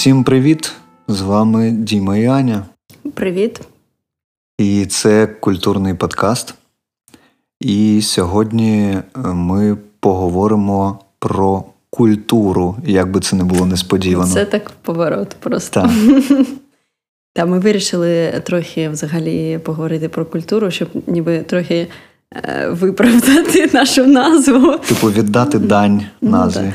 Всім привіт! З вами Діма і Аня. Привіт! І це культурний подкаст. І сьогодні ми поговоримо про культуру, як би це не було несподівано. Це так поворот просто. Так. Та ми вирішили трохи взагалі поговорити про культуру, щоб ніби трохи виправдати нашу назву. Типу віддати дань назві.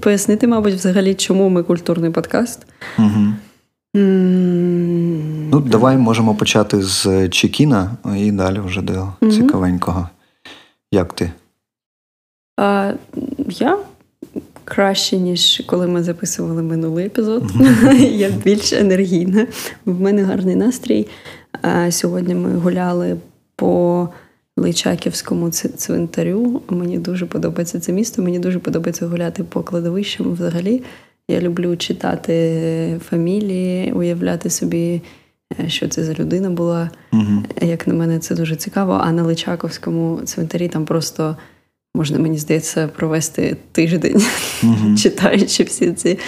Пояснити, мабуть, взагалі, чому ми культурний подкаст. Угу. Давай можемо почати з чекіна і далі вже до цікавенького. Як ти? Я краще, ніж коли ми записували минулий епізод. Я більш енергійна. В мене гарний настрій. Сьогодні ми гуляли по Личаківському цвинтарю. Мені дуже подобається це місто. Мені дуже подобається гуляти по кладовищам взагалі. Я люблю читати фамілії, уявляти собі, що це за людина була. Як на мене, це дуже цікаво. А на Личаківському цвинтарі там просто можна, мені здається, провести тиждень, читаючи всі ці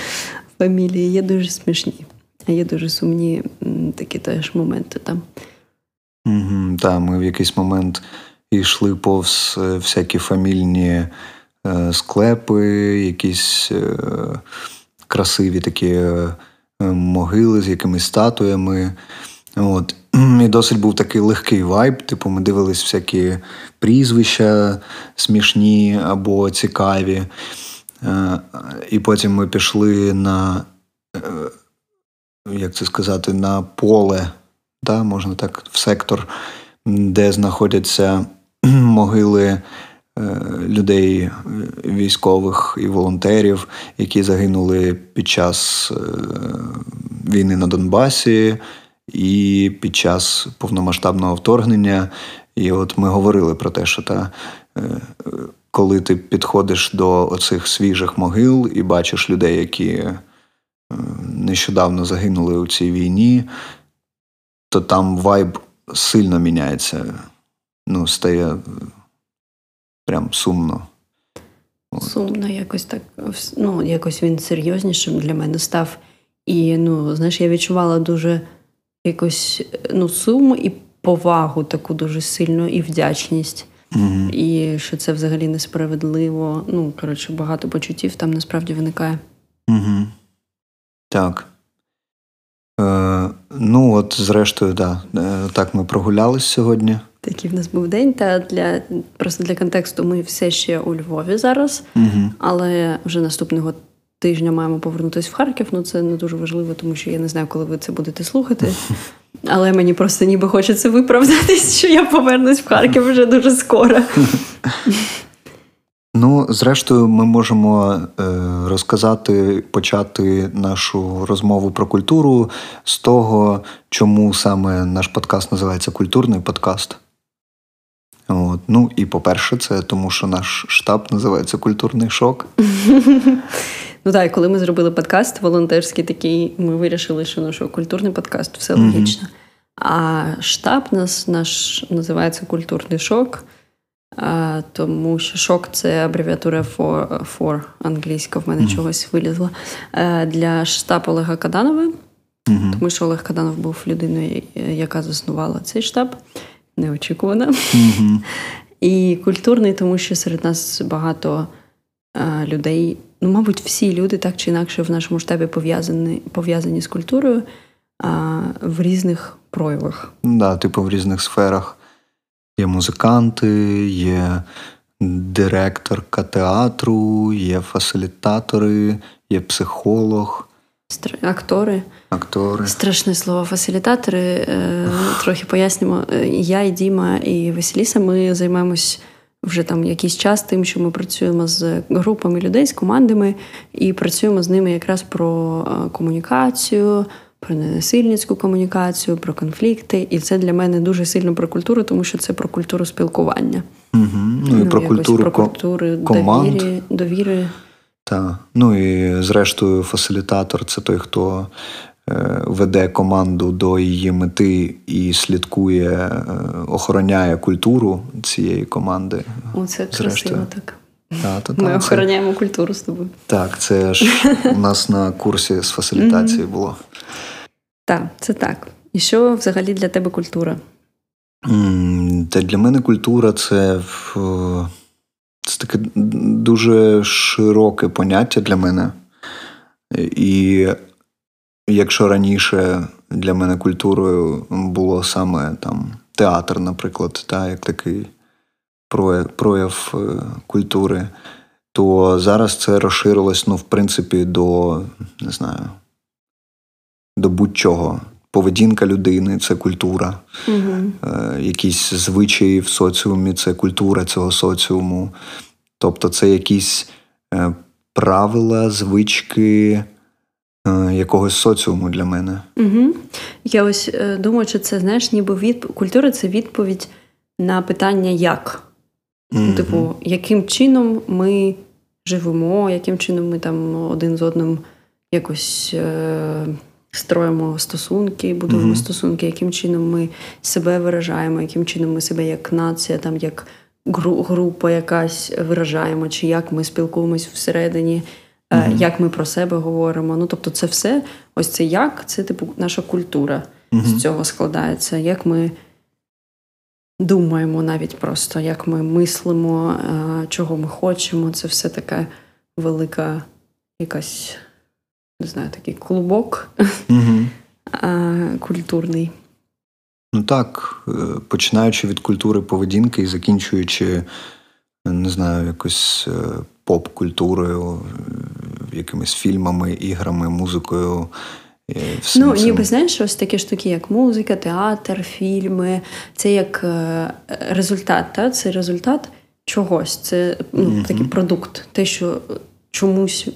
фамілії. Є дуже смішні, а є дуже сумні такі теж моменти там. Так, ми в якийсь момент йшли повз всякі фамільні склепи, якісь красиві такі могили з якимись статуями. От. І досить був такий легкий вайб, типу ми дивились всякі прізвища смішні або цікаві. І потім ми пішли на, на поле, да, можна так, в сектор, де знаходяться могили людей, військових і волонтерів, які загинули під час війни на Донбасі і під час повномасштабного вторгнення. І от ми говорили про те, що коли ти підходиш до оцих свіжих могил і бачиш людей, які нещодавно загинули у цій війні, то там вайб сильно міняється. Стає прям сумно. Сумно якось так. Якось він серйознішим для мене став. І, я відчувала дуже якось, сум і повагу таку дуже сильну, і вдячність. І що це взагалі несправедливо. Багато почуттів там насправді виникає. Так. Зрештою, да. Так ми прогулялись сьогодні. Такий в нас був день, та для контексту ми все ще у Львові зараз, але вже наступного тижня маємо повернутися в Харків, це не дуже важливо, тому що я не знаю, коли ви це будете слухати, але мені просто ніби хочеться виправдатись, що я повернусь в Харків вже дуже скоро. Зрештою, ми можемо почати нашу розмову про культуру з того, чому саме наш подкаст називається «Культурний подкаст». От. І по-перше, це тому, що наш штаб називається «Культурний шок». Так, коли ми зробили подкаст волонтерський такий, ми вирішили, що культурний подкаст, все логічно. А штаб наш називається «Культурний шок». Тому що шок – це абревіатура for англійська, в мене чогось вилізла, для штабу Олега Каданова, тому що Олег Каданов був людиною, яка заснувала цей штаб, неочікувано. І культурний, тому що серед нас багато людей, мабуть, всі люди так чи інакше в нашому штабі пов'язані з культурою в різних проявах. Да, в різних сферах. Є музиканти, є директорка театру, є фасилітатори, є психолог. Актори. Страшне слово фасилітатори. Трохи пояснимо. Я і Діма, і Василіса, ми займаємось вже там якийсь час тим, що ми працюємо з групами людей, з командами, і працюємо з ними якраз про комунікацію, про ненасильницьку комунікацію, про конфлікти. І це для мене дуже сильно про культуру, тому що це про культуру спілкування. І про культуру команд. Довіри. Так. І зрештою фасилітатор – це той, хто веде команду до її мети і слідкує, охороняє культуру цієї команди. Це красиво так. Ми охороняємо культуру з тобою. Так, це ж у нас на курсі з фасилітації було. Так, це так. І що взагалі для тебе культура? Та для мене культура – це таке дуже широке поняття для мене. І якщо раніше для мене культурою було саме там театр, наприклад, та, як такий прояв культури, то зараз це розширилось, ну, в принципі, до, не знаю, до будь-чого. Поведінка людини – це культура. Угу. Якісь звичаї в соціумі – це культура цього соціуму. Тобто це якісь правила, звички якогось соціуму для мене. Угу. Я ось думаю, що це, знаєш, ніби культура – це відповідь на питання «як?». Угу. Типу, яким чином ми живемо, яким чином ми там один з одним якось... строїмо стосунки, будуємо стосунки, яким чином ми себе виражаємо, яким чином ми себе як нація, там, як група якась виражаємо, чи як ми спілкуємось всередині, як ми про себе говоримо. Ну, тобто це все, ось це як, це типу наша культура з цього складається, як ми думаємо навіть просто, як ми мислимо, чого ми хочемо, це все така велика якась... не знаю, такий клубок культурний. Ну так, починаючи від культури поведінки і закінчуючи, не знаю, якось поп-культурою, якимись фільмами, іграми, музикою. Ну, ніби, знаєш, ось такі штуки, як музика, театр, фільми. Це як результат, та? Це результат чогось. Це такий продукт. Те, що чомусь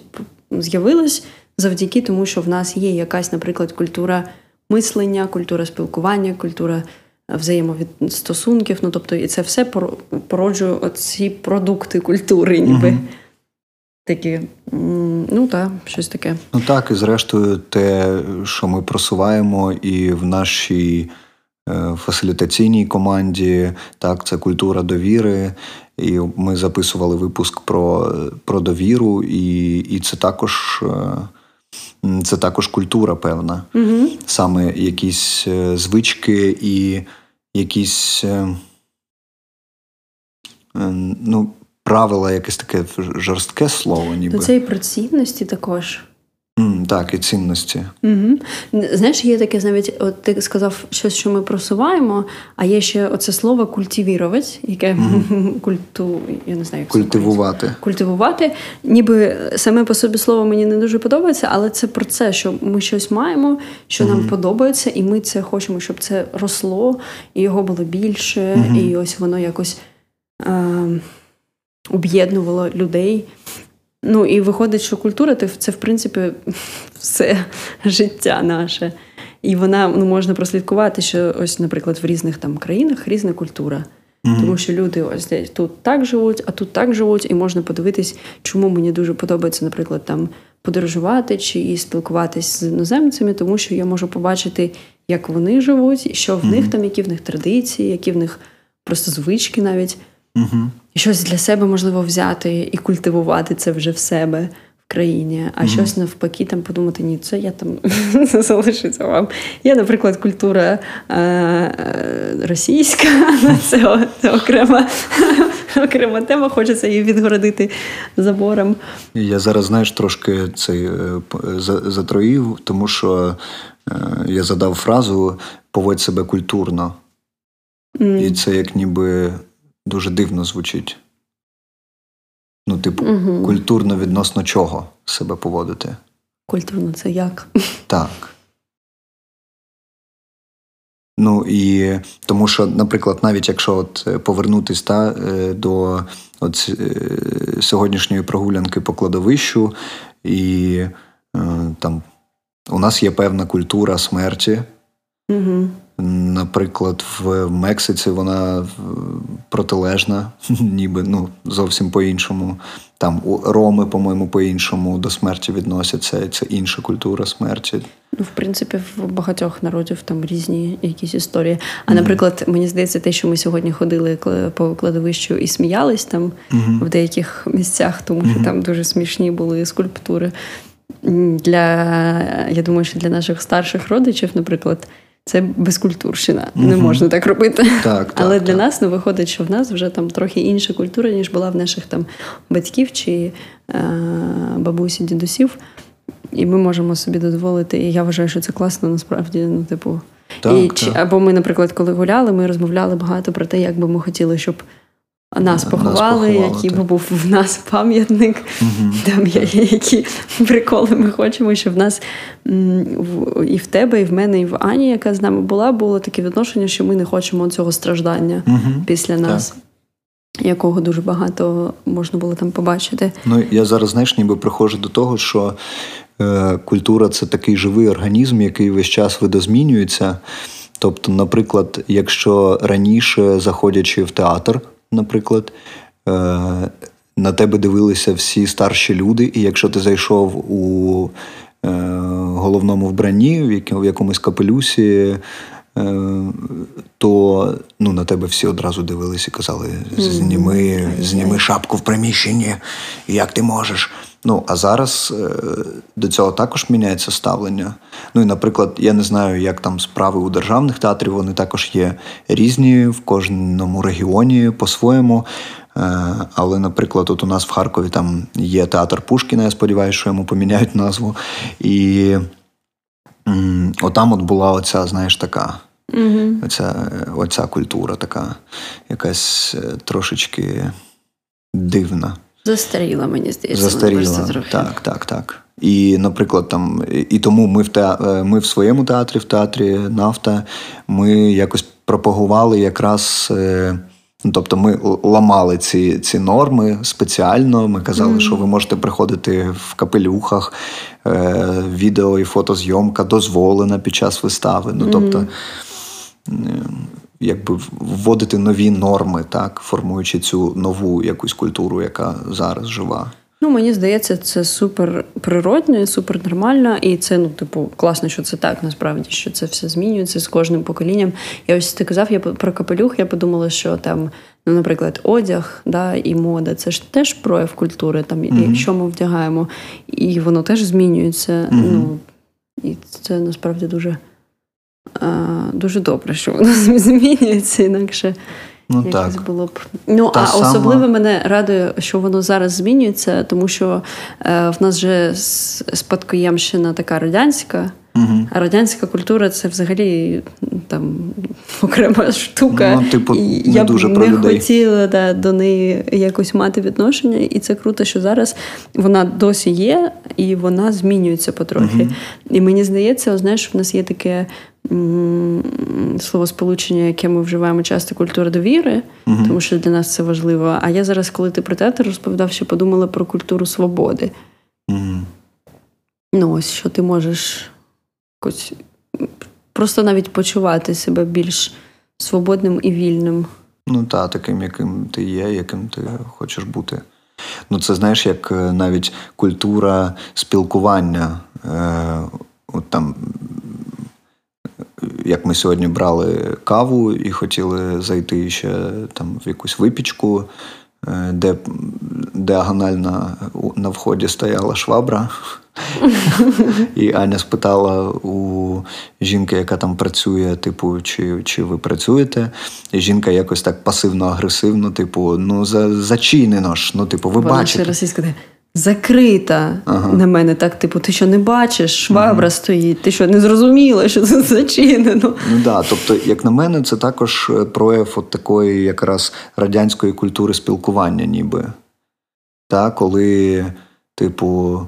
з'явилось, завдяки тому, що в нас є якась, наприклад, культура мислення, культура спілкування, культура взаємостосунків. Ну, тобто, і це все породжує оці продукти культури, ніби. Такі, ну, так, щось таке. Ну, так, і зрештою те, що ми просуваємо і в нашій фасилітаційній команді, так, це культура довіри. І ми записували випуск про довіру, і це також... це також культура, певна. Угу. Саме якісь звички і якісь, ну, правила, якесь таке жорстке слово, ніби. Це і про цінності також. Так, і цінності. Угу. Знаєш, є таке навіть, от ти сказав щось, що ми просуваємо, а є ще оце слово «культивірувати», яке я не знаю, культивувати. Культивувати. Ніби саме по собі слово мені не дуже подобається, але це про це, що ми щось маємо, що нам подобається, і ми це хочемо, щоб це росло, і його було більше, і ось воно якось об'єднувало людей. Ну, і виходить, що культура – це, в принципі, все життя наше. І вона, ну, можна прослідкувати, що ось, наприклад, в різних там країнах різна культура. Тому що люди ось тут так живуть, а тут так живуть, і можна подивитись, чому мені дуже подобається, наприклад, там подорожувати чи спілкуватись з іноземцями, тому що я можу побачити, як вони живуть, що в них там, які в них традиції, які в них просто звички навіть. І щось для себе, можливо, взяти і культивувати це вже в себе, в країні. А щось навпаки, там подумати, ні, це я там залишуся вам. Я, наприклад, культура російська, це окрема тема, хочеться її відгородити забором. Я зараз, знаєш, трошки цей затроїв, тому що я задав фразу «поводь себе культурно». І це як ніби... дуже дивно звучить. Ну, типу, культурно відносно чого себе поводити? Культурно – це як? Так. Ну, і тому що, наприклад, навіть якщо от повернутися до от сьогоднішньої прогулянки по кладовищу, і там у нас є певна культура смерті, Наприклад, в Мексиці вона протилежна, ніби, ну, зовсім по-іншому. Там роми, по-моєму, по-іншому до смерті відносяться, і це інша культура смерті. Ну, в принципі, в багатьох народів там різні якісь історії. А, наприклад, мені здається, те, що ми сьогодні ходили по кладовищу і сміялись там в деяких місцях, тому що там дуже смішні були скульптури. Я думаю, що для наших старших родичів, наприклад, це безкультурщина. Не можна так робити. Так, але для нас, ну, виходить, що в нас вже там трохи інша культура, ніж була в наших там батьків чи бабусі, дідусів. І ми можемо собі дозволити. І я вважаю, що це класно, насправді. Ну, типу, або ми, наприклад, коли гуляли, ми розмовляли багато про те, як би ми хотіли, щоб нас поховали, який би був в нас пам'ятник, там які приколи ми хочемо, що в нас і в тебе, і в мене, і в Ані, яка з нами була, було таке відношення, що ми не хочемо цього страждання після нас, якого дуже багато можна було там побачити. Ну, я зараз, знаєш, ніби приходжу до того, що культура – це такий живий організм, який весь час видозмінюється. Тобто, наприклад, якщо раніше, заходячи в театр, наприклад, на тебе дивилися всі старші люди, і якщо ти зайшов у головному вбранні, в якомусь капелюсі, то, ну, на тебе всі одразу дивилися і казали: зніми шапку в приміщенні, як ти можеш. Ну, а зараз до цього також міняється ставлення. Ну, і, наприклад, я не знаю, як там справи у державних театрів, вони також є різні, в кожному регіоні по-своєму. Але, наприклад, от у нас в Харкові там є театр Пушкіна, я сподіваюся, що йому поміняють назву. І отам от була оця, знаєш, така, оця культура така, якась трошечки дивна. Застаріла, мені здається. Застаріла, так. І, наприклад, там, і тому ми в своєму театрі, в театрі «Нафта», ми якось пропагували якраз, ну, тобто ми ламали ці норми спеціально, ми казали, що ви можете приходити в капелюхах, відео і фотозйомка дозволена під час вистави, ну, тобто... якби вводити нові норми, так, формуючи цю нову якусь культуру, яка зараз жива. Ну, мені здається, це супер природно, супер нормально, і це, ну, типу, класно, що це так, насправді, що це все змінюється з кожним поколінням. Я ось ти казав, я про капелюх, я подумала, що там, ну, наприклад, одяг, да, і мода, це ж теж прояв культури, там, що ми вдягаємо, і воно теж змінюється, ну, і це, насправді, дуже добре, що воно змінюється, інакше якось було б... Ну, особливо мене радує, що воно зараз змінюється, тому що в нас же спадкоємщина така радянська, а радянська культура – це взагалі там окрема штука. Ну, типу, я б не хотіла до неї якось мати відношення, і це круто, що зараз вона досі є, і вона змінюється потрохи. І мені здається, знаєш, в нас є таке словосполучення, яке ми вживаємо часто, культура довіри, тому що для нас це важливо. А я зараз, коли ти про театр розповідав, ще подумала про культуру свободи. Ну ось, що ти можеш якось просто навіть почувати себе більш свободним і вільним. Ну та, таким, яким ти є, яким ти хочеш бути. Ну це, знаєш, як навіть культура спілкування. От там, як ми сьогодні брали каву і хотіли зайти ще там в якусь випічку, де діагонально на вході стояла швабра. І Аня спитала у жінки, яка там працює, типу, чи ви працюєте? І жінка якось так пасивно-агресивно, типу, ну, зачинено ж, ну, типу, ви бачите. Вона російська каже: закрита на мене, так, типу, ти що не бачиш, швабра стоїть, ти що не зрозуміла, що це зачинено. Ну да, тобто, як на мене, це також прояв от такої якраз радянської культури спілкування, ніби. Та, коли, типу,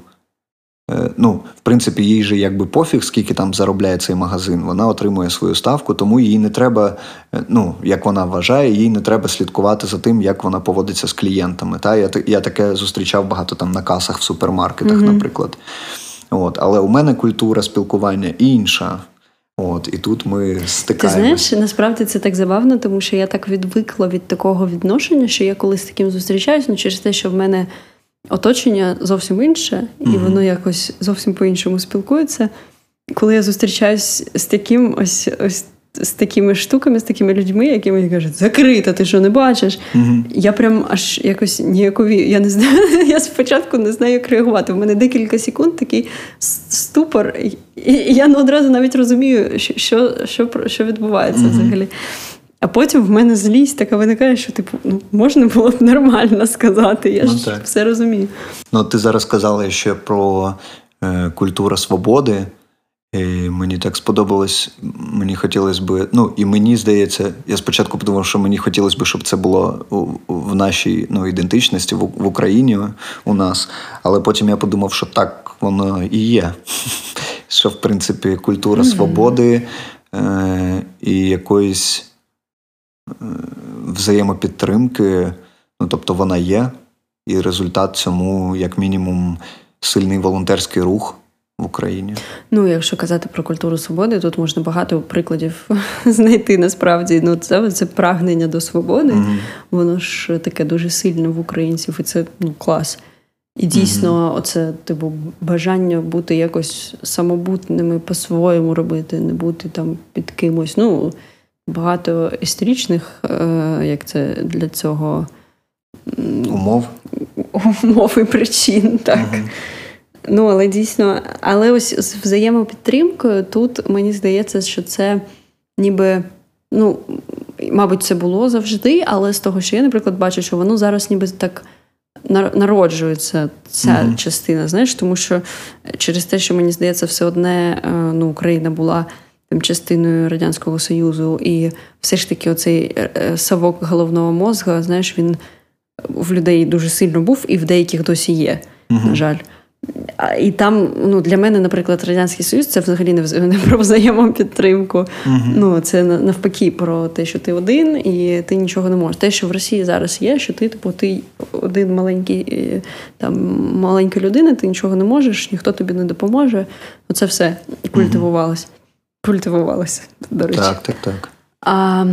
ну, в принципі, їй же якби пофіг, скільки там заробляє цей магазин, вона отримує свою ставку, тому їй не треба, ну, як вона вважає, їй не треба слідкувати за тим, як вона поводиться з клієнтами. Та? Я таке зустрічав багато там на касах в супермаркетах, наприклад. От. Але у мене культура спілкування інша. От, і тут ми стикаємося. Ти знаєш, насправді це так забавно, тому що я так відвикла від такого відношення, що я колись з таким зустрічаюсь, ну через те, що в мене оточення зовсім інше, і воно якось зовсім по-іншому спілкується. Коли я зустрічаюсь з таким ось з такими штуками, з такими людьми, які мені кажуть, закрита, ти що не бачиш? Я прям аж якось ніякові, я не знаю, я спочатку не знаю, як реагувати. У мене декілька секунд такий ступор, і я одразу навіть розумію, що відбувається взагалі. А потім в мене злість така виникає, що типу, ну, можна було б нормально сказати, я ж все розумію. Ну, ти зараз казала ще про культуру свободи. І мені так сподобалось, мені хотілося б, ну, і мені здається, я спочатку подумав, що мені хотілося б, щоб це було в нашій, ну, ідентичності, в Україні у нас, але потім я подумав, що так воно і є, що, в принципі, культура свободи і якоїсь взаємопідтримки, ну, тобто вона є, і результат цьому, як мінімум, сильний волонтерський рух в Україні. Ну, якщо казати про культуру свободи, тут можна багато прикладів знайти насправді. Ну, це прагнення до свободи, воно ж таке дуже сильне в українців, і це, ну, клас. І дійсно, оце, типу, бажання бути якось самобутними, по-своєму робити, не бути там під кимось. Ну, багато історичних, як це для цього... Умов і причин, так. Ну, але дійсно, але ось з взаємопідтримкою тут, мені здається, що це ніби, ну, мабуть, це було завжди, але з того, що я, наприклад, бачу, що воно зараз ніби так народжується, ця частина, знаєш, тому що через те, що, мені здається, все одне, ну, Україна була там частиною Радянського Союзу, і все ж таки оцей совок головного мозга, знаєш, він в людей дуже сильно був, і в деяких досі є, на жаль. І там, ну, для мене, наприклад, Радянський Союз – це взагалі не про взаємопідтримку. Ну, це навпаки про те, що ти один і ти нічого не можеш. Те, що в Росії зараз є, що ти, типу, ти один маленький, там, маленька людина, ти нічого не можеш, ніхто тобі не допоможе. Оце все культивувалося. Культивувалося, до речі. Так. А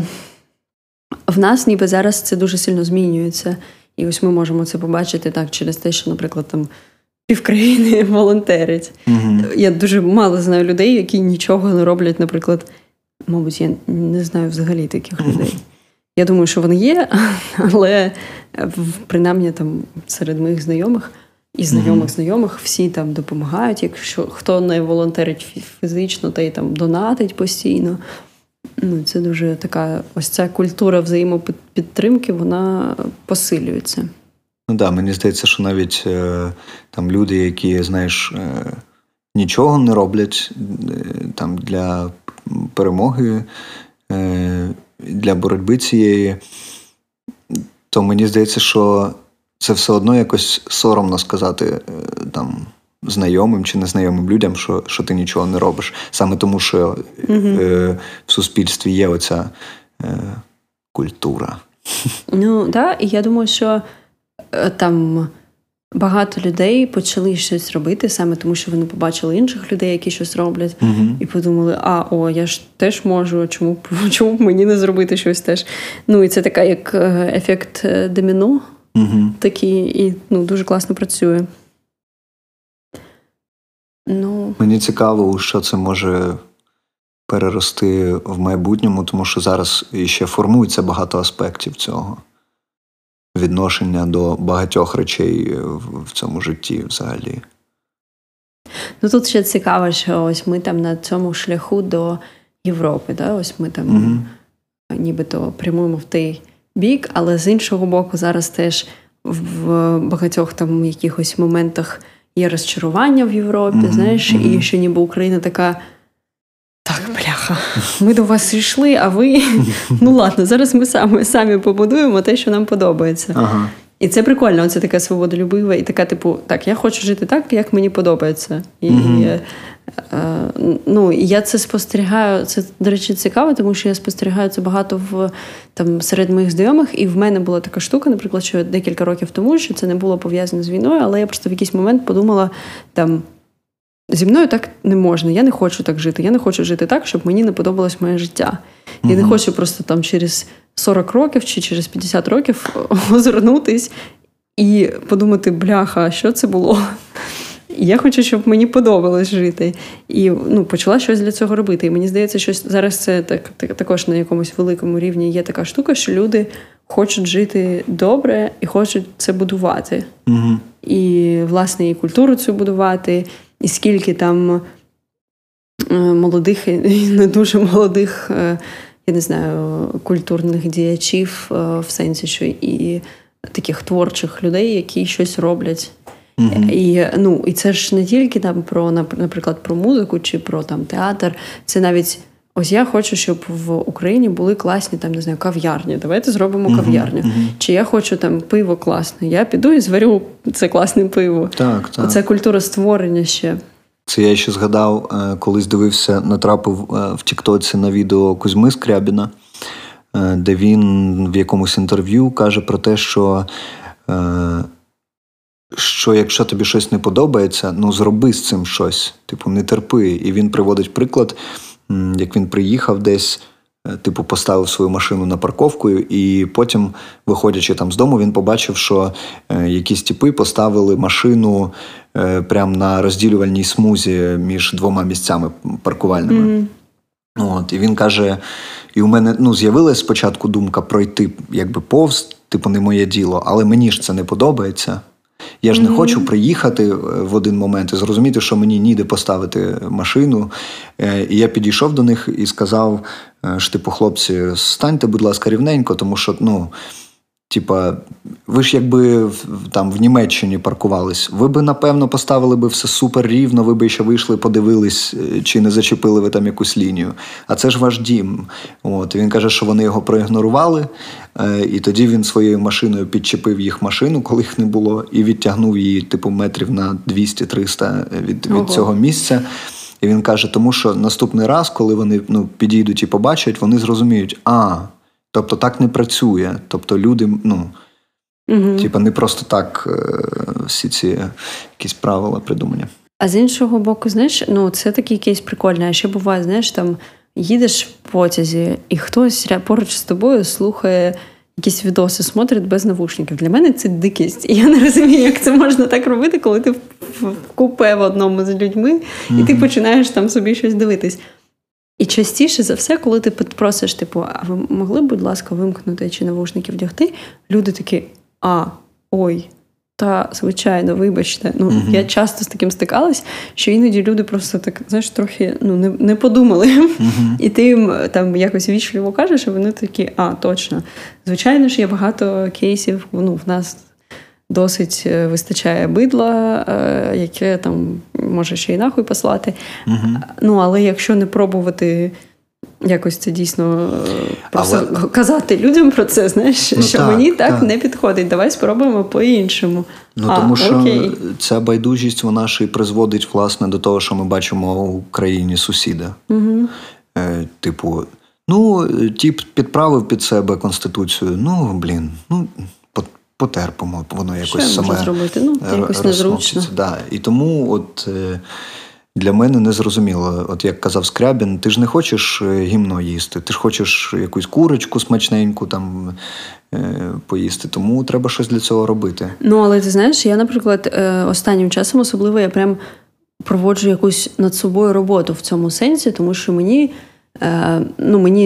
в нас ніби зараз це дуже сильно змінюється. І ось ми можемо це побачити так через те, що, наприклад, там півкраїни волонтерить. Я дуже мало знаю людей, які нічого не роблять, наприклад. Мабуть, я не знаю взагалі таких людей. Я думаю, що вони є, але принаймні там серед моїх знайомих і знайомих всі там допомагають. Якщо хто не волонтерить фізично, та й там донатить постійно. Ну, це дуже така, ось ця культура взаємопідтримки, вона посилюється. Ну так, мені здається, що навіть там люди, які, знаєш, нічого не роблять там для перемоги, для боротьби цієї, то мені здається, що це все одно якось соромно сказати там знайомим чи незнайомим людям, що ти нічого не робиш. Саме тому, що в суспільстві є оця культура. Ну так, і я думаю, що там багато людей почали щось робити саме тому, що вони побачили інших людей, які щось роблять, і подумали, я ж теж можу, чому б мені не зробити щось теж. Ну, і це така як ефект доміно, такий, і, ну, дуже класно працює. Ну... Мені цікаво, що це може перерости в майбутньому, тому що зараз ще формується багато аспектів цього. Відношення до багатьох речей в цьому житті взагалі. Ну, тут ще цікаво, що ось ми там на цьому шляху до Європи, да? Ось ми там нібито прямуємо в той бік, але з іншого боку зараз теж в багатьох там якихось моментах є розчарування в Європі, знаєш, і що ніби Україна така... Так, бляха, ми до вас йшли, а ви... Ну, ладно, зараз ми самі побудуємо те, що нам подобається. Ага. І це прикольно, оце така свободолюбива і така, типу, так, я хочу жити так, як мені подобається. І, ну, я це спостерігаю, це, до речі, цікаво, тому що я спостерігаю це багато там, серед моїх знайомих, і в мене була така штука, наприклад, що декілька років тому, що це не було пов'язано з війною, але я просто в якийсь момент подумала, там, Зі мною так не можна, я не хочу так жити. Я не хочу жити так, щоб мені не подобалось моє життя. Я не хочу просто там через 40 років чи через 50 років озирнутись і подумати, бляха, що це було? Я хочу, щоб мені подобалось жити. І почала щось для цього робити. І мені здається, що зараз це також на якомусь великому рівні є така штука, що люди хочуть жити добре і хочуть це будувати. Угу. І, власне, і культуру цю будувати, і скільки там молодих і не дуже молодих, я не знаю, культурних діячів, в сенсі, що і таких творчих людей, які щось роблять. Mm-hmm. І це ж не тільки там про, наприклад, про музику чи про там театр. Це навіть ось я хочу, щоб в Україні були класні там, не знаю, кав'ярні. Давайте зробимо кав'ярню. Mm-hmm. Чи я хочу там пиво класне? Я піду і зварю це класне пиво. Так, так. Це культура створення ще. Це я ще згадав, колись дивився, натрапив в тіктоці на відео Кузьми Скрябіна, де він в якомусь інтерв'ю каже про те, що якщо тобі щось не подобається, зроби з цим щось. Не терпи. І він приводить приклад, як він приїхав десь, поставив свою машину на парковку, і потім, виходячи там з дому, він побачив, що якісь тіпи поставили машину прямо на розділювальній смузі між двома місцями паркувальними. Mm-hmm. І він каже, і у мене з'явилась спочатку думка пройти якби повз, не моє діло, але мені ж це не подобається. Я ж не хочу приїхати в один момент і зрозуміти, що мені ніде поставити машину. І я підійшов до них і сказав, що, хлопці, станьте, будь ласка, рівненько, тому що, ви ж якби там в Німеччині паркувались, ви би, напевно, поставили би все супер рівно, ви би ще вийшли, подивились, чи не зачепили ви там якусь лінію. А це ж ваш дім. І він каже, що вони його проігнорували, і тоді він своєю машиною підчепив їх машину, коли їх не було, і відтягнув її, метрів на 200-300 від цього місця. І він каже, тому що наступний раз, коли вони підійдуть і побачать, вони зрозуміють, тобто так не працює. Тобто люди, не просто так всі ці якісь правила придумання. А з іншого боку, знаєш, це такий кейс прикольний. А ще буває, знаєш, там їдеш в потязі, і хтось поруч з тобою слухає якісь відоси, смотрить без навушників. Для мене це дикість. І я не розумію, як це можна так робити, коли ти в купе в одному з людьми, і ти починаєш там собі щось дивитись. І частіше за все, коли ти просиш, а ви могли б, будь ласка, вимкнути чи навушники вдягти? Люди такі, звичайно, вибачте. Я часто з таким стикалась, що іноді люди просто так, знаєш, трохи, не подумали. І ти їм там якось вічливо кажеш, а вони такі, точно. Звичайно ж, є багато кейсів, в нас досить вистачає бидла, яке там може ще й нахуй послати. Угу. Але якщо не пробувати якось це дійсно казати людям про це, знаєш, що так, мені так не підходить, давай спробуємо по-іншому. Тому що ця байдужість, вона ж і призводить, власне, до того, що ми бачимо у країні сусіда. Угу. Тіп підправив під себе Конституцію, потерпимо, воно якось що саме зробити? Якось незручно. Да. І тому для мене незрозуміло, як казав Скрябін, ти ж не хочеш гімно їсти, ти ж хочеш якусь курочку смачненьку там поїсти, тому треба щось для цього робити. Але ти знаєш, я, наприклад, останнім часом особливо я прям проводжу якусь над собою роботу в цьому сенсі, тому що мені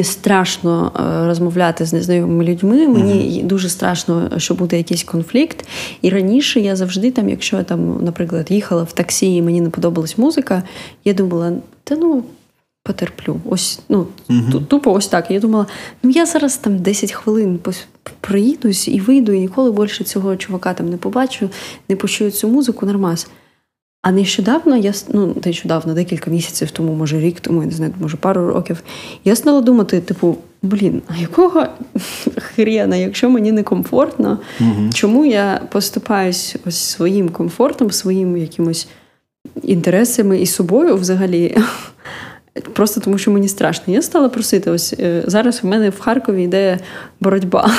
страшно розмовляти з незнайомими людьми, мені дуже страшно, що буде якийсь конфлікт. І раніше я завжди там, якщо я там, наприклад, їхала в таксі і мені не подобалась музика, я думала, потерплю. Ось, тупо ось так. Я думала, я зараз там 10 хвилин проїдусь і вийду, і ніколи більше цього чувака там не побачу, не почую цю музику, нормас. А нещодавно, декілька місяців тому, може рік тому, я не знаю, може пару років, я стала думати, а якого хрена, якщо мені некомфортно, чому я поступаюсь ось своїм комфортом, своїми якимось інтересами і собою взагалі, Просто тому, що мені страшно. Я стала просити. Ось зараз в мене в Харкові йде боротьба.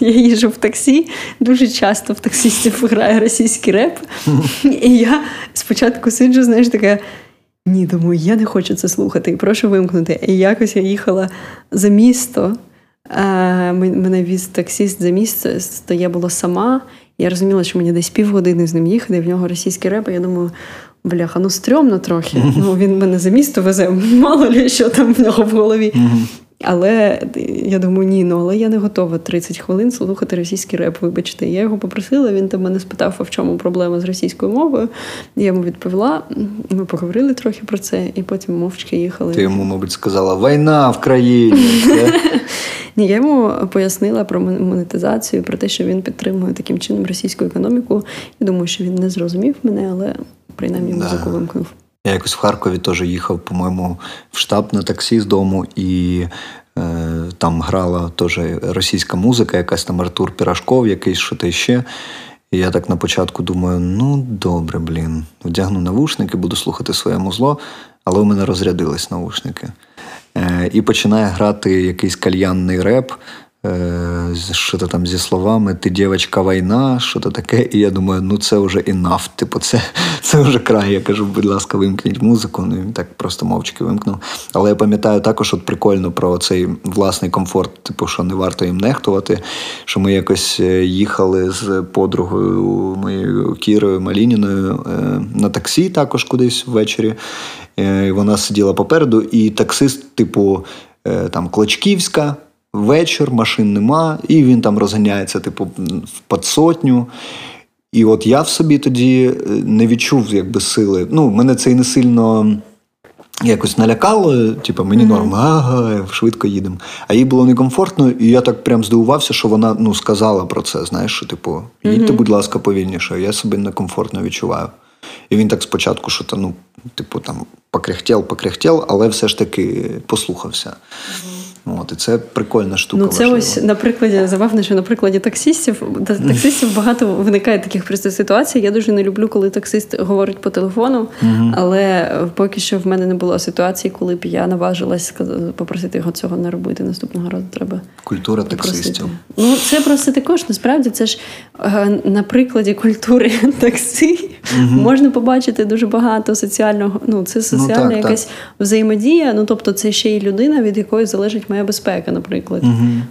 Я їжджу в таксі, дуже часто в таксістів грає російський реп. І я спочатку сиджу, знаєш, така... Ні, думаю, я не хочу це слухати. І прошу вимкнути. І якось я їхала за місто. Мене віз таксіст за місце, то я була сама. Я розуміла, що мені десь півгодини з ним їхати, в нього російський реп. Я думаю... Бляха, ну стрьомно трохи. Ну, він мене за місто везе, мало ли, що там в нього в голові. Але я думаю, ні, ну, але я не готова 30 хвилин слухати російський реп, вибачте. Я його попросила, він там мене спитав, а в чому проблема з російською мовою. Я йому відповіла, ми поговорили трохи про це, і потім мовчки їхали. Ти йому, мабуть, сказала, війна в країні. Ні, я йому пояснила про монетизацію, про те, що він підтримує таким чином російську економіку. Я думаю, що він не зрозумів мене, але... Принаймні, музику вимкнув. Я якось в Харкові теж їхав, по-моєму, в штаб на таксі з дому, і там грала теж російська музика, якась там Артур Пірашков, якийсь що-то ще. І я так на початку думаю, ну, добре, блін, вдягну навушники, буду слухати своє музло, але у мене розрядились навушники. І починає грати якийсь кальянний реп, що-то там зі словами «ти, дівчинка, війна», що-то таке, і я думаю, ну це вже enough, типу, це вже край. Я кажу, будь ласка, вимкніть музику, ну і так просто мовчки вимкнув. Але я пам'ятаю також, от прикольно про цей власний комфорт, типу, що не варто їм нехтувати, що ми якось їхали з подругою моєю Кірою Малініною на таксі також кудись ввечері, і вона сиділа попереду, і таксист, типу, там, Клочківська, вечір, машин нема, і він там розганяється, типу, в подсотню. І от я в собі тоді не відчув, якби, сили. Ну, мене це і не сильно якось налякало, типу, мені норм, ага, швидко їдемо. А їй було некомфортно, і я так прям здивувався, що вона, ну, сказала про це, знаєш, що, типу, їдьте, будь ласка, повільніше, я себе некомфортно відчуваю. І він так спочатку, що, ну, типу, там, покряхтів, але все ж таки послухався. От, і це прикольна штука. Ну, це важлива. Ось, на прикладі, забавно, що на прикладі таксистів багато виникає таких просто ситуацій. Я дуже не люблю, коли таксист говорить по телефону, але поки що в мене не було ситуації, коли б я наважилась попросити його цього не робити. Наступного разу треба. Культура таксистів. Ну, це просто також, насправді, це ж на прикладі культури таксі можна побачити дуже багато соціального, ну, це соціальна якась взаємодія, ну, тобто це ще й людина, від якої залежить моя безпека, наприклад.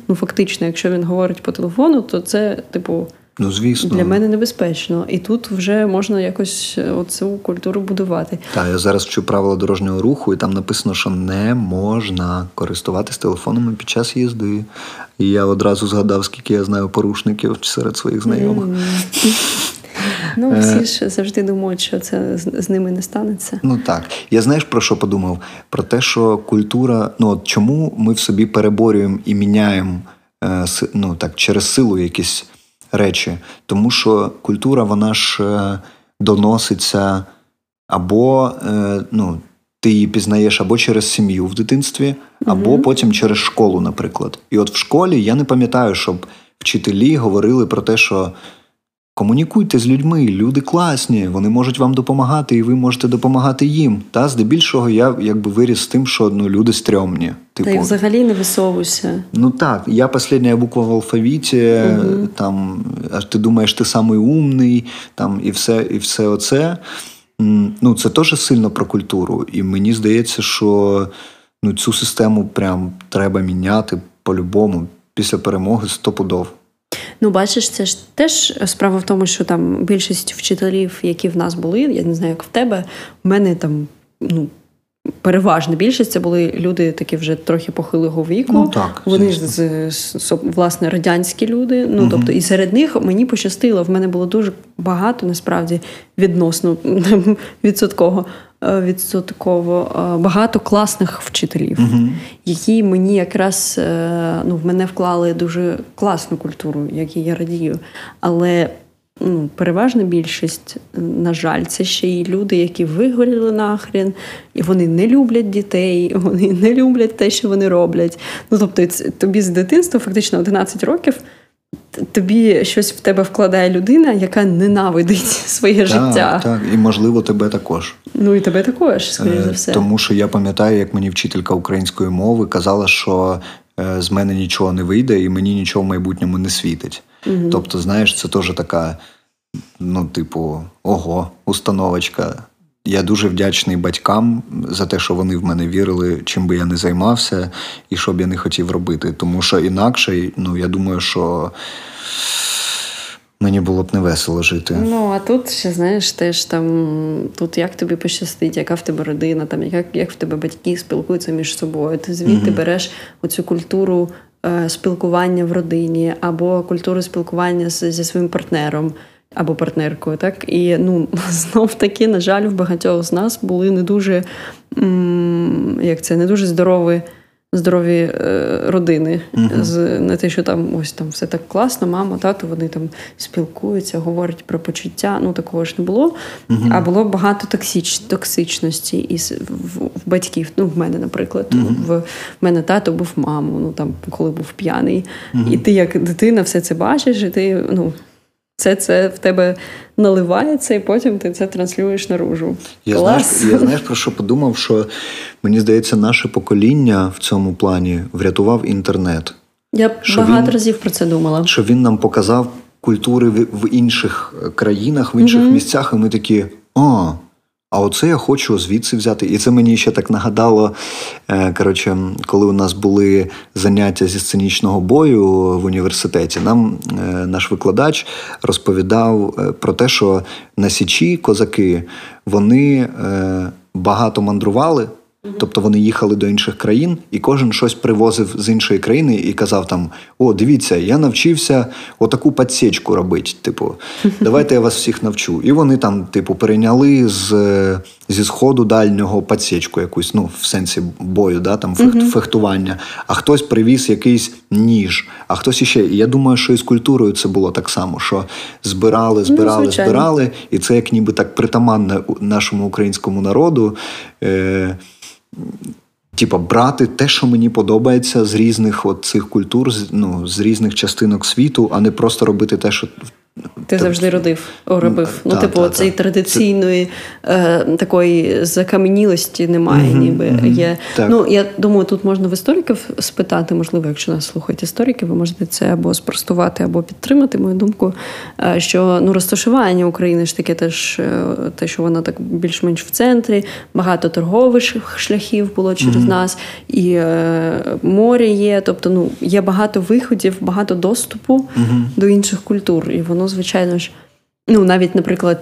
Ну, фактично, якщо він говорить по телефону, то це, типу, ну, звісно, для мене небезпечно. І тут вже можна якось оцю культуру будувати. Так, я зараз вчу правила дорожнього руху, і там написано, що не можна користуватись телефонами під час їзди. І я одразу згадав, скільки я знаю порушників серед своїх знайомих. Ну, всі ж завжди думають, що це з ними не станеться. Ну, так. Я, знаєш, про що подумав? Про те, що культура... Ну, от чому ми в собі переборюємо і міняємо, ну, так, через силу якісь речі? Тому що культура, вона ж доноситься або, ну, ти її пізнаєш або через сім'ю в дитинстві, або потім через школу, наприклад. І от в школі я не пам'ятаю, щоб вчителі говорили про те, що комунікуйте з людьми, люди класні, вони можуть вам допомагати, і ви можете допомагати їм. Та здебільшого я якби виріс з тим, що, ну, люди стрьомні. Типу, та й взагалі не висовуйся. Ну так, я последня буква в алфавіті, там, ти думаєш, ти самий умний, там, і все оце. Ну, це теж сильно про культуру. І мені здається, що, ну, цю систему прям треба міняти по-любому після перемоги 100%. Ну, бачиш, це ж теж справа в тому, що там більшість вчителів, які в нас були, я не знаю, як в тебе, в мене там, ну, переважна більшість, це були люди такі вже трохи похилого віку. Ну, так, вони ж, власне, радянські люди. Ну, тобто, і серед них мені пощастило, в мене було дуже багато, насправді, відносно відсотково багато класних вчителів, які мені якраз, ну, в мене вклали дуже класну культуру, якій я радію. Але, ну, переважна більшість, на жаль, це ще й люди, які вигоріли нахрен, і вони не люблять дітей, вони не люблять те, що вони роблять. Ну, тобто, тобі з дитинства фактично 11 років тобі щось в тебе вкладає людина, яка ненавидить своє життя. Так, і, можливо, тебе також. Ну, і тебе також, скоріш за все. Тому що я пам'ятаю, як мені вчителька української мови казала, що з мене нічого не вийде і мені нічого в майбутньому не світить. Угу. Тобто, знаєш, це теж така, ну, типу, ого, установочка. Я дуже вдячний батькам за те, що вони в мене вірили, чим би я не займався і що б я не хотів робити. Тому що інакше, ну, я думаю, що мені було б невесело жити. Ну, а тут ще, знаєш, теж там, тут як тобі пощастить, яка в тебе родина, там, як в тебе батьки спілкуються між собою. Ти звідти береш оцю культуру спілкування в родині або культуру спілкування зі своїм партнером. Або партнеркою, так? І, ну, знов-таки, на жаль, в багатьох з нас були не дуже, не дуже здорові родини. Не те, що там, ось там все так класно, мама, тато, вони там спілкуються, говорять про почуття, ну, такого ж не було. А було багато токсичності із в батьків, ну, в мене, наприклад. В мене тато був маму, ну, там, коли був п'яний. І ти, як дитина, все це бачиш, і ти, ну, це в тебе наливається, і потім ти це транслюєш наружу. Я, знаєш, про що подумав, що, мені здається, наше покоління в цьому плані врятував інтернет. Я багато разів про це думала. Що він нам показав культури в інших країнах, в інших місцях, і ми такі, а оце я хочу звідси взяти. І це мені ще так нагадало, коротше, коли у нас були заняття зі сценічного бою в університеті, нам наш викладач розповідав про те, що на Січі козаки, вони багато мандрували, тобто вони їхали до інших країн, і кожен щось привозив з іншої країни і казав там, о, дивіться, я навчився отаку підсічку робити, типу, давайте я вас всіх навчу. І вони там, типу, перейняли зі сходу дальнього підсічку якусь, ну, в сенсі бою, да, там, фехтування. А хтось привіз якийсь ніж, а хтось іще. І я думаю, що і з культурою це було так само, що збирали, і це як ніби так притаманно нашому українському народу, типа брати те, що мені подобається з різних от цих культур, ну, з різних частинок світу, а не просто робити те, що ти завжди робив. Ну, типу, цієї традиційної такої закам'янілості немає, ніби. Є. Ну, я думаю, тут можна в істориків спитати, можливо, якщо нас слухають історики, ви можете це або спростувати, або підтримати, мою думку, що, ну, розташування України ж таке теж, те, що вона так більш-менш в центрі, багато торгових шляхів було через нас, і море є, тобто, ну, є багато виходів, багато доступу до інших культур, і воно, звичайно ж, ну, навіть, наприклад,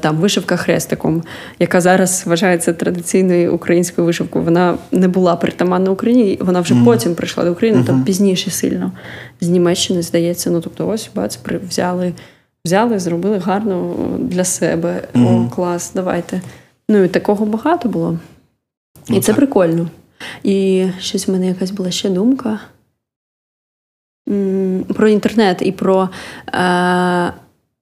там, вишивка хрестиком, яка зараз вважається традиційною українською вишивкою, вона не була притаманна Україні, вона вже потім прийшла до України, там, пізніше сильно, з Німеччини, здається, ну, тобто, ось, бац, взяли, зробили гарно для себе, о, клас, давайте. Ну, і такого багато було. Ну, і це прикольно. І щось в мене якась була ще думка про інтернет і про,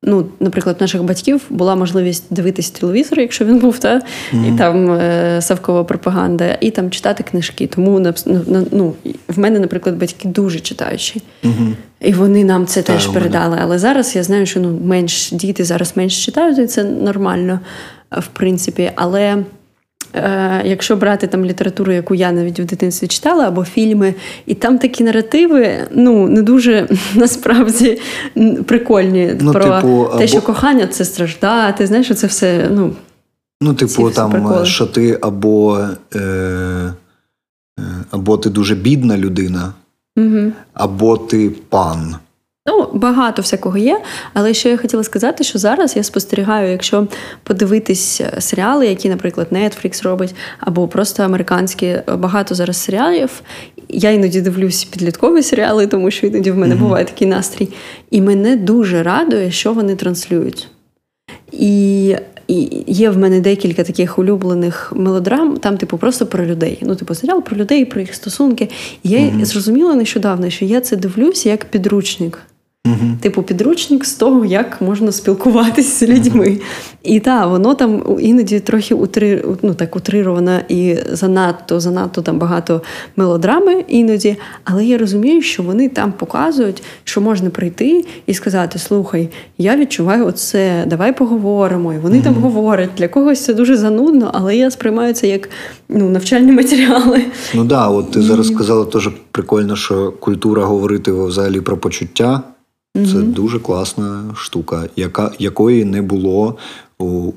ну, наприклад, наших батьків була можливість дивитись телевізор, якщо він був, та? І там Савкова пропаганда, і там читати книжки. Тому, ну, в мене, наприклад, батьки дуже читаючі. І вони нам це теж передали. Але зараз я знаю, що, ну, діти зараз менш читають, і це нормально, в принципі. Але якщо брати там літературу, яку я навіть в дитинстві читала, або фільми, і там такі наративи, ну, не дуже, насправді, прикольні, ну, про типу, те, що кохання – це страждати, знаєш, що це все, ну... Ну, типу, там, приколи. Що ти або ти дуже бідна людина, або ти пан. Ну, багато всякого є, але ще я хотіла сказати, що зараз я спостерігаю, якщо подивитись серіали, які, наприклад, Netflix робить, або просто американські, багато зараз серіалів. Я іноді дивлюсь підліткові серіали, тому що іноді в мене буває такий настрій. І мене дуже радує, що вони транслюють. І є в мене декілька таких улюблених мелодрам, там, типу, просто про людей. Ну, типу, серіал про людей, про їх стосунки. І я зрозуміла нещодавно, що я це дивлюсь як підручник. Угу. Типу підручник з того, як можна спілкуватись з людьми. Угу. І так, воно там іноді трохи утрировано і занадто там багато мелодрами іноді. Але я розумію, що вони там показують, що можна прийти і сказати: слухай, я відчуваю оце, давай поговоримо. І вони угу. там говорять. Для когось це дуже занудно, але я сприймаю це як навчальні матеріали. Ну да, от ти зараз сказала теж прикольно, що культура говорити взагалі про почуття. Це mm-hmm. дуже класна штука, якої не було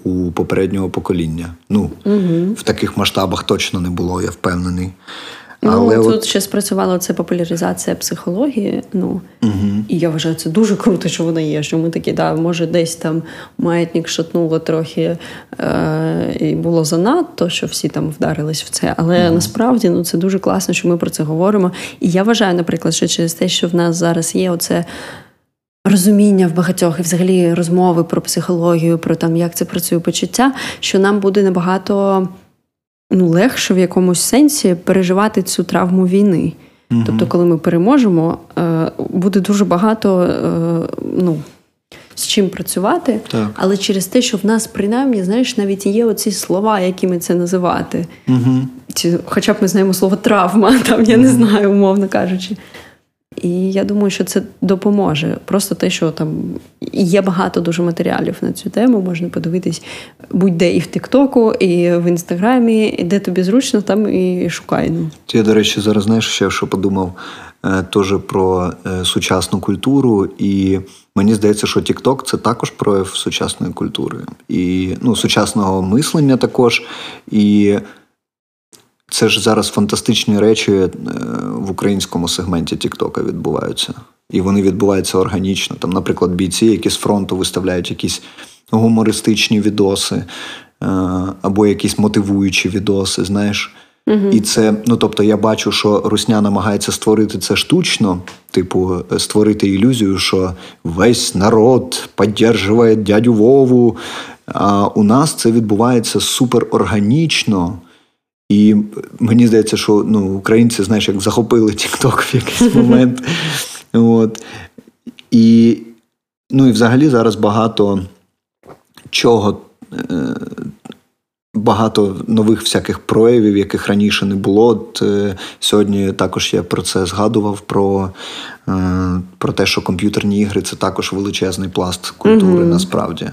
у попереднього покоління. Mm-hmm. в таких масштабах точно не було, я впевнений. Але тут ще спрацювала ця популяризація психології. Mm-hmm. І я вважаю, це дуже круто, що вона є. Що ми такі, може, десь там маятник шатнуло трохи і було занадто, що всі там вдарились в це. Але mm-hmm. насправді це дуже класно, що ми про це говоримо. І я вважаю, наприклад, що через те, що в нас зараз є оце розуміння в багатьох і взагалі розмови про психологію, про там, як це працює почуття, що нам буде набагато легше в якомусь сенсі переживати цю травму війни. Угу. Тобто, коли ми переможемо, буде дуже багато з чим працювати, так. Але через те, що в нас принаймні, навіть є оці слова, якими це називати. Угу. Хоча б ми знаємо слово травма, там я не знаю, умовно кажучи. І я думаю, що це допоможе. Просто те, що там є багато дуже матеріалів на цю тему, можна подивитись будь-де і в Тіктоку, і в Інстаграмі, і де тобі зручно, там і шукай. Я, до речі, зараз, ще що подумав теж про сучасну культуру, і мені здається, що Тікток – це також прояв сучасної культури. І сучасного мислення також, і... Це ж зараз фантастичні речі в українському сегменті Тіктока відбуваються. І вони відбуваються органічно. Там, наприклад, бійці, які з фронту виставляють якісь гумористичні відоси або якісь мотивуючі відоси, Угу. І це, тобто я бачу, що русня намагається створити це штучно, типу створити ілюзію, що весь народ підтримує дядю Вову. А у нас це відбувається суперорганічно. І мені здається, що українці, як захопили TikTok в якийсь момент. От. І, і взагалі зараз багато нових всяких проявів, яких раніше не було. От, сьогодні також я про це згадував, про те, що комп'ютерні ігри – це також величезний пласт культури насправді.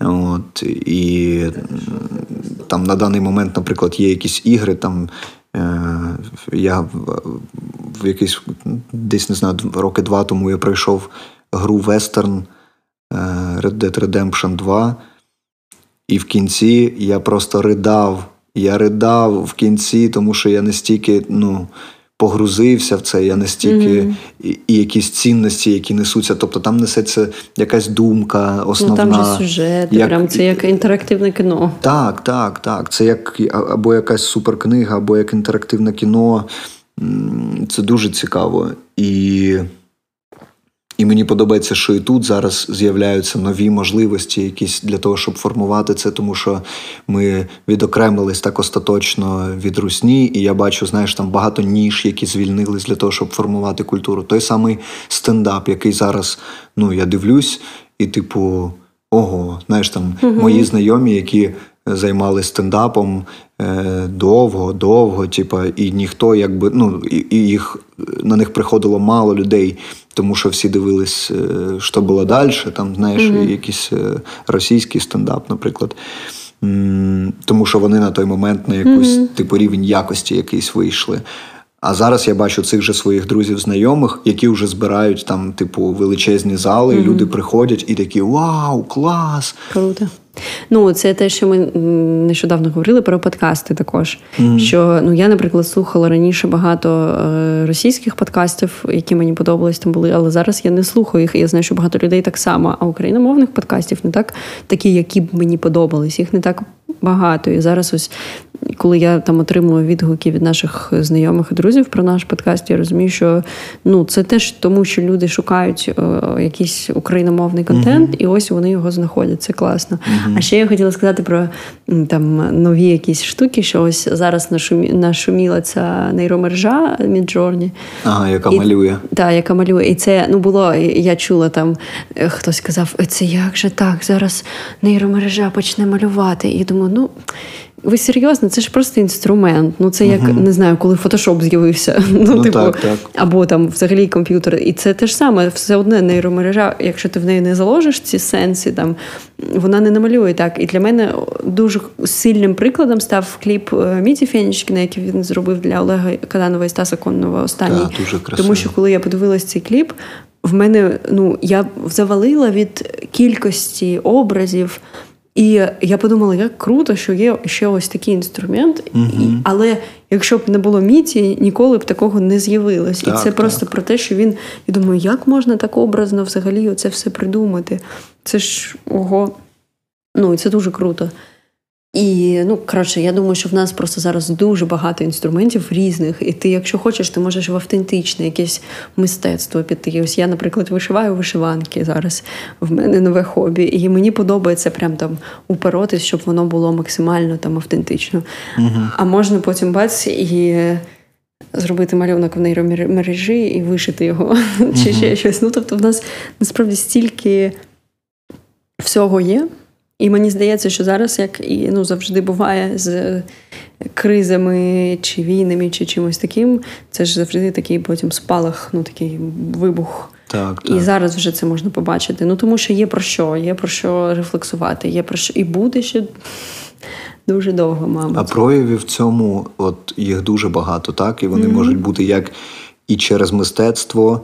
От, і там на даний момент, наприклад, є якісь ігри, там я в якийсь, десь, 2 роки тому я пройшов гру Western Red Dead Redemption 2, і в кінці я просто ридав. Я ридав в кінці, тому що я настільки, погрузився в це, я настільки і якісь цінності, які несуться. Тобто там несеться якась думка основна. Там же сюжет, це як інтерактивне кіно. Так. Це як або якась суперкнига, або як інтерактивне кіно. Це дуже цікаво. І мені подобається, що і тут зараз з'являються нові можливості якісь для того, щоб формувати це, тому що ми відокремились так остаточно від русні, і я бачу, там багато ніж, які звільнились для того, щоб формувати культуру. Той самий стендап, який зараз, я дивлюсь, і типу, ого, мої знайомі, які займалися стендапом довго, і ніхто якби, і їх на них приходило мало людей, тому що всі дивились, що було далі, там, якийсь російський стендап, наприклад. Тому що вони на той момент на якийсь, рівень якості якийсь вийшли. А зараз я бачу цих же своїх друзів-знайомих, які вже збирають там, величезні зали, і люди приходять і такі, вау, клас! Круто. Це те, що ми нещодавно говорили про подкасти також. Що, я, наприклад, слухала раніше багато російських подкастів, які мені подобались, там були, але зараз я не слухаю їх, і я знаю, що багато людей так само, а україномовних подкастів не такі, які б мені подобались, їх не так багато. І зараз ось коли я там отримую відгуки від наших знайомих і друзів про наш подкаст, я розумію, що ну, це теж тому, що люди шукають якийсь україномовний контент, і ось вони його знаходять. Це класно. А ще я хотіла сказати про там, нові якісь штуки, що ось зараз нашуміла ця нейромережа Міджорні. А, яка малює. Так, яка малює. І це, ну, було, я чула там, хтось казав, це як же так, зараз нейромережа почне малювати. І я думаю, ну... Ви серйозно? Це ж просто інструмент. Ну, це як, не знаю, коли фотошоп з'явився. Ну, типу, так. Або там взагалі комп'ютер. І це те ж саме. Все одне нейромережа, якщо ти в неї не заложиш ці сенси, там, вона не намалює так. І для мене дуже сильним прикладом став кліп Міті Фенішкіна, який він зробив для Олега Каданова і Стаса Коннова останній. Так, дуже красиво. Тому що, коли я подивилась цей кліп, в мене, ну, я завалила від кількості образів. І я подумала, як круто, що є ще ось такий інструмент. Але якщо б не було Міті, ніколи б такого не з'явилось. Так, і це просто про те, що він... Я думаю, як можна так образно взагалі оце все придумати? Це ж, ого. Ну, і це дуже круто. І, ну, коротше, я думаю, що в нас просто зараз дуже багато інструментів різних. І ти, якщо хочеш, ти можеш в автентичне якесь мистецтво піти. Ось я, наприклад, вишиваю вишиванки зараз. В мене нове хобі. І мені подобається прям там упоротись, щоб воно було максимально там автентично. А можна потім бачити і... зробити малюнок в нейромережі і вишити його. Чи ще щось. Ну, тобто в нас насправді стільки всього є. І мені здається, що зараз, як і ну, завжди буває з кризами, чи війнами, чи чимось таким, це ж завжди такий потім спалах, ну такий вибух. Так. І зараз вже це можна побачити. Ну тому що є про що рефлексувати, є про що і буде ще дуже довго, мабуть. А проявів в цьому, от їх дуже багато, так? І вони можуть бути як і через мистецтво,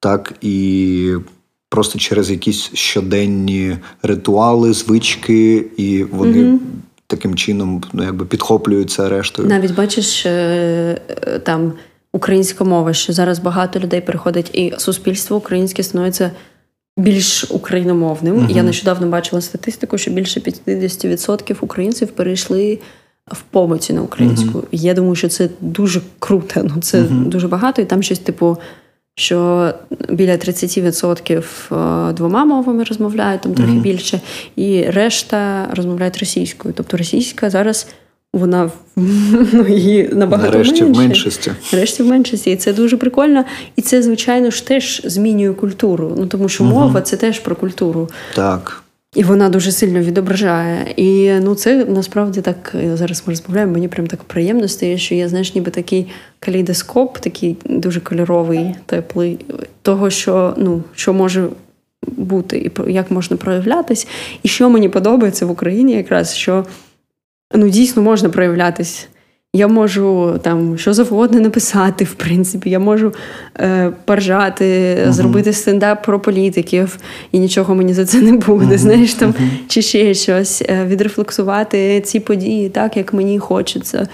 так і... просто через якісь щоденні ритуали, звички, і вони таким чином ну, якби підхоплюються рештою. Навіть бачиш там українська мова, що зараз багато людей переходить, і суспільство українське становиться більш україномовним. Я нещодавно бачила статистику, що більше 50% українців перейшли в помиті на українську. Я думаю, що це дуже круто, ну це дуже багато, і там щось типу... що біля 30% двома мовами розмовляють, там трохи більше, і решта розмовляють російською. Тобто російська зараз, вона ну, її набагато нарешті менше. Нарешті в меншості. І це дуже прикольно. І це, звичайно ж, теж змінює культуру. Ну, тому що мова – це теж про культуру. Так. І вона дуже сильно відображає. І ну, це, насправді, так, зараз ми розмовляємо, мені прям так приємно стає, що я, знаєш, ніби такий калейдоскоп, такий дуже кольоровий, теплий, того, що, ну, що може бути, і як можна проявлятись. І що мені подобається в Україні якраз, що ну, дійсно можна проявлятись. Я можу там що завгодно написати, в принципі. Я можу поржати, зробити стендап про політиків, і нічого мені за це не буде, знаєш, там, чи ще щось. Відрефлексувати ці події так, як мені хочеться.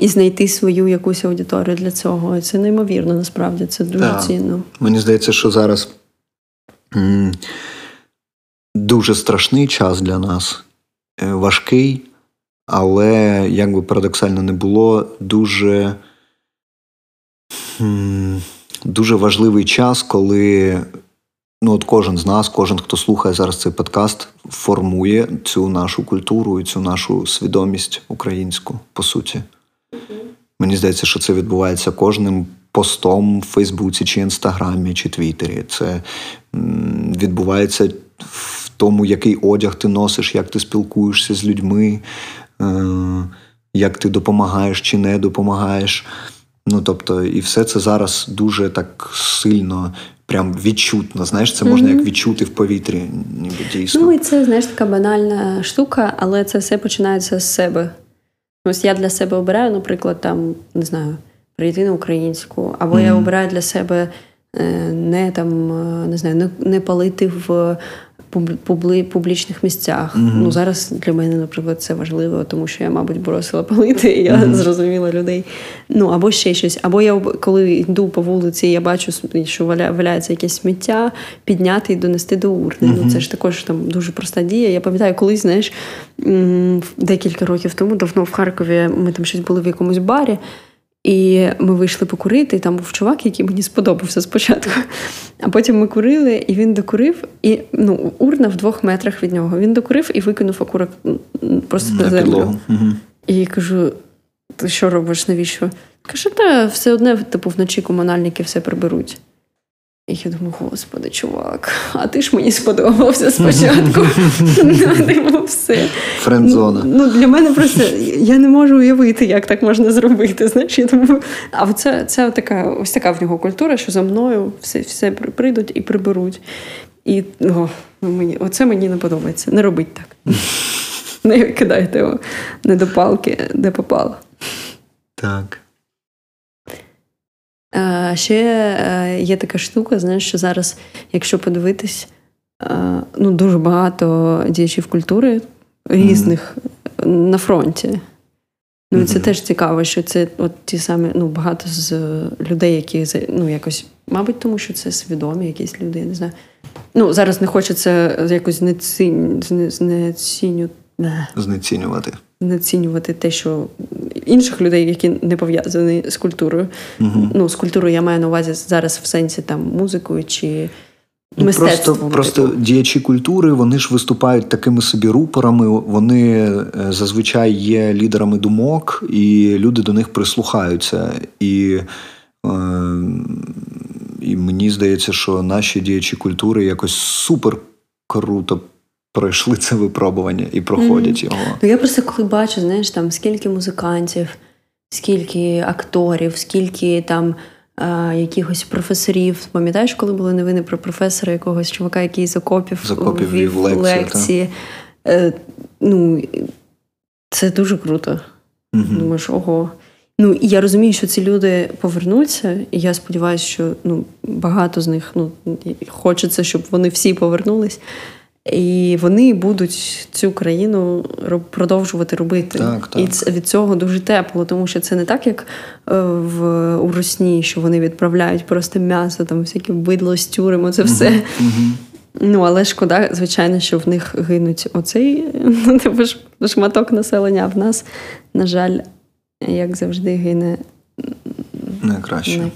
І знайти свою якусь аудиторію для цього. І це неймовірно, насправді. Це дуже цінно. Мені здається, що зараз дуже страшний час для нас. Важкий. Але, як би парадоксально не було, дуже, дуже важливий час, коли ну, от кожен з нас, кожен, хто слухає зараз цей подкаст, формує цю нашу культуру і цю нашу свідомість українську, по суті. Мені здається, що це відбувається кожним постом в Фейсбуці, чи Інстаграмі, чи Твіттері. Це відбувається в тому, який одяг ти носиш, як ти спілкуєшся з людьми, як ти допомагаєш чи не допомагаєш. Ну, тобто, і все це зараз дуже так сильно, прям відчутно. Знаєш, це можна як відчути в повітрі, ніби дійсно. Ну, і це, знаєш, така банальна штука, але це все починається з себе. Ось я для себе обираю, наприклад, там, не знаю, прийти на українську, або я обираю для себе не, там, не знаю, не палити в публічних місцях. Mm-hmm. Ну, зараз для мене, наприклад, це важливо, тому що я, мабуть, бросила палити, і я зрозуміла людей. Ну, або ще щось. Або я, коли йду по вулиці, я бачу, що валяється якесь сміття, підняти і донести до урни. Mm-hmm. Ну, це ж також там дуже проста дія. Я пам'ятаю, колись, знаєш, декілька років тому, давно в Харкові, ми там щось були в якомусь барі, і ми вийшли покурити, і там був чувак, який мені сподобався спочатку. А потім ми курили, і він докурив, і ну, урна в 2 метрах від нього. Він докурив і викинув окурок просто на землю. Угу. І я кажу, ти що робиш, навіщо? Каже, та все одне, типу, вночі комунальники все приберуть. І я думаю, господи, чувак, а ти ж мені сподобався спочатку. Френдзона. Ну, для мене просто, я не можу уявити, як так можна зробити. Знаєш, я думаю, а це така, ось така в нього культура, що за мною все прийдуть і приберуть. І оце мені не подобається. Не робіть так. Не кидайте його недопалки, де попало. Так. Ще є така штука, знаєш, що зараз, якщо подивитись, ну, дуже багато діячів культури різних на фронті. Ну, і це теж цікаво, що це от ті самі, ну, багато з людей, які, ну, якось, мабуть, тому що це свідомі якісь люди, я не знаю. Ну, зараз не хочеться якось знецінювати те, що інших людей, які не пов'язані з культурою. Uh-huh. Ну, з культурою я маю на увазі зараз в сенсі там музикою чи мистецтвом. Просто діячі культури, вони ж виступають такими собі рупорами, вони зазвичай є лідерами думок, і люди до них прислухаються. І мені здається, що наші діячі культури якось супер круто пройшли це випробування і проходять його. Ну, я просто коли бачу, знаєш, там скільки музикантів, скільки акторів, скільки там якихось професорів. Пам'ятаєш, коли були новини про професора якогось чувака, який з окопів вів лекції? Ну, це дуже круто. Mm-hmm. Думаєш, ого. Ну, і я розумію, що ці люди повернуться, і я сподіваюся, що ну, багато з них, ну, хочеться, щоб вони всі повернулись. І вони будуть цю країну продовжувати робити. Так. І від цього дуже тепло, тому що це не так, як у Русні, що вони відправляють просто м'ясо, там всякі бидло з тюрем, це все. Uh-huh. Ну, але шкода, звичайно, що в них гинуть оцей шматок населення, а в нас, на жаль, як завжди, гине найкраще.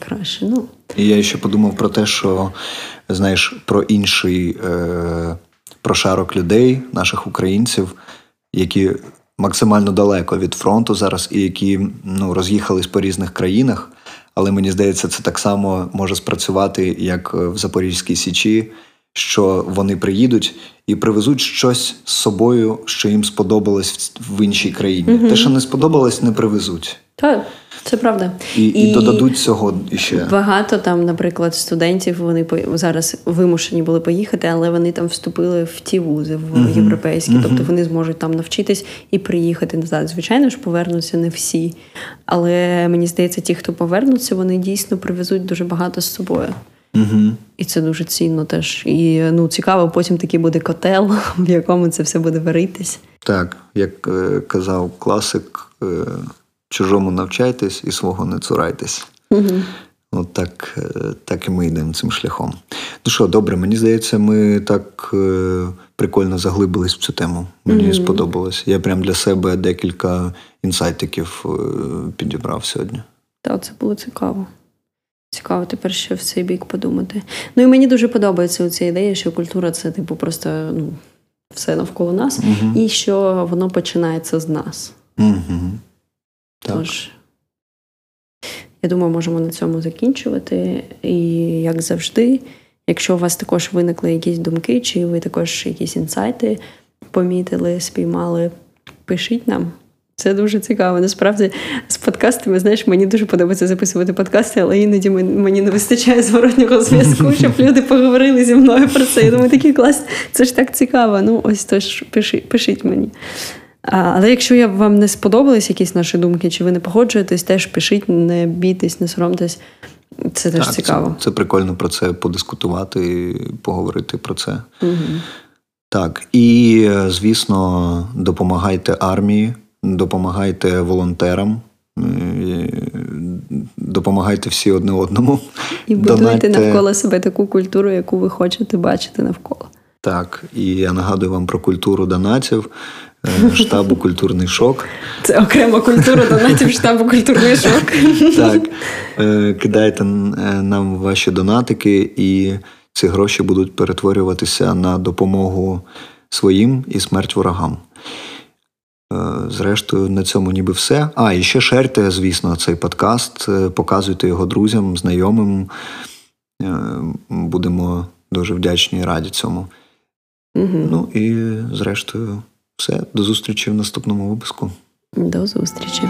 Ну. І я ще подумав про те, що, знаєш, про інший... про шарок людей, наших українців, які максимально далеко від фронту зараз і які, ну, роз'їхались по різних країнах. Але, мені здається, це так само може спрацювати, як в Запорізькій Січі, що вони приїдуть і привезуть щось з собою, що їм сподобалось в іншій країні. Mm-hmm. Те, що не сподобалось, не привезуть. Так. Це правда. І додадуть цього ще. Багато там, наприклад, студентів, вони зараз вимушені були поїхати, але вони там вступили в ті вузи, в європейські. Mm-hmm. Тобто вони зможуть там навчитись і приїхати назад. Звичайно ж, повернуться не всі. Але, мені здається, ті, хто повернуться, вони дійсно привезуть дуже багато з собою. Mm-hmm. І це дуже цінно теж. І, ну, цікаво, потім такий буде котел, в якому це все буде варитись. Так, як казав класик... чужому навчайтесь і свого не цурайтесь. Mm-hmm. От так і ми йдемо цим шляхом. Ну що, добре, мені здається, ми так прикольно заглибились в цю тему. Мені сподобалось. Я прям для себе декілька інсайтиків підібрав сьогодні. Так, це було цікаво. Цікаво тепер ще в цей бік подумати. Ну і мені дуже подобається ця ідея, що культура – це типу просто ну, все навколо нас. Mm-hmm. І що воно починається з нас. Mm-hmm. Так. Тож, я думаю, можемо на цьому закінчувати. І, як завжди, якщо у вас також виникли якісь думки, чи ви також якісь інсайти помітили, спіймали, пишіть нам. Це дуже цікаво. Насправді, з подкастами, знаєш, мені дуже подобається записувати подкасти, але іноді мені не вистачає зворотнього зв'язку, щоб люди поговорили зі мною про це. Я думаю, такий клас, це ж так цікаво. Ну, ось тож, пишіть мені. Але якщо вам не сподобались якісь наші думки, чи ви не погоджуєтесь, теж пишіть, не бійтесь, не соромтесь. Це теж цікаво. Це прикольно про це подискутувати і поговорити про це. Угу. Так, і, звісно, допомагайте армії, допомагайте волонтерам, допомагайте всі одне одному. І будуйте навколо себе таку культуру, яку ви хочете бачити навколо. Так, і я нагадую вам про культуру донатів штабу «Культурний шок». Це окрема культура донатів штабу «Культурний шок». Так, кидайте нам ваші донатики, і ці гроші будуть перетворюватися на допомогу своїм і смерть ворогам. Зрештою, на цьому ніби все. А, і ще шерте, звісно, цей подкаст, показуйте його друзям, знайомим. Будемо дуже вдячні і раді цьому. Угу. Ну і, зрештою, все. До зустрічі в наступному випуску. До зустрічі.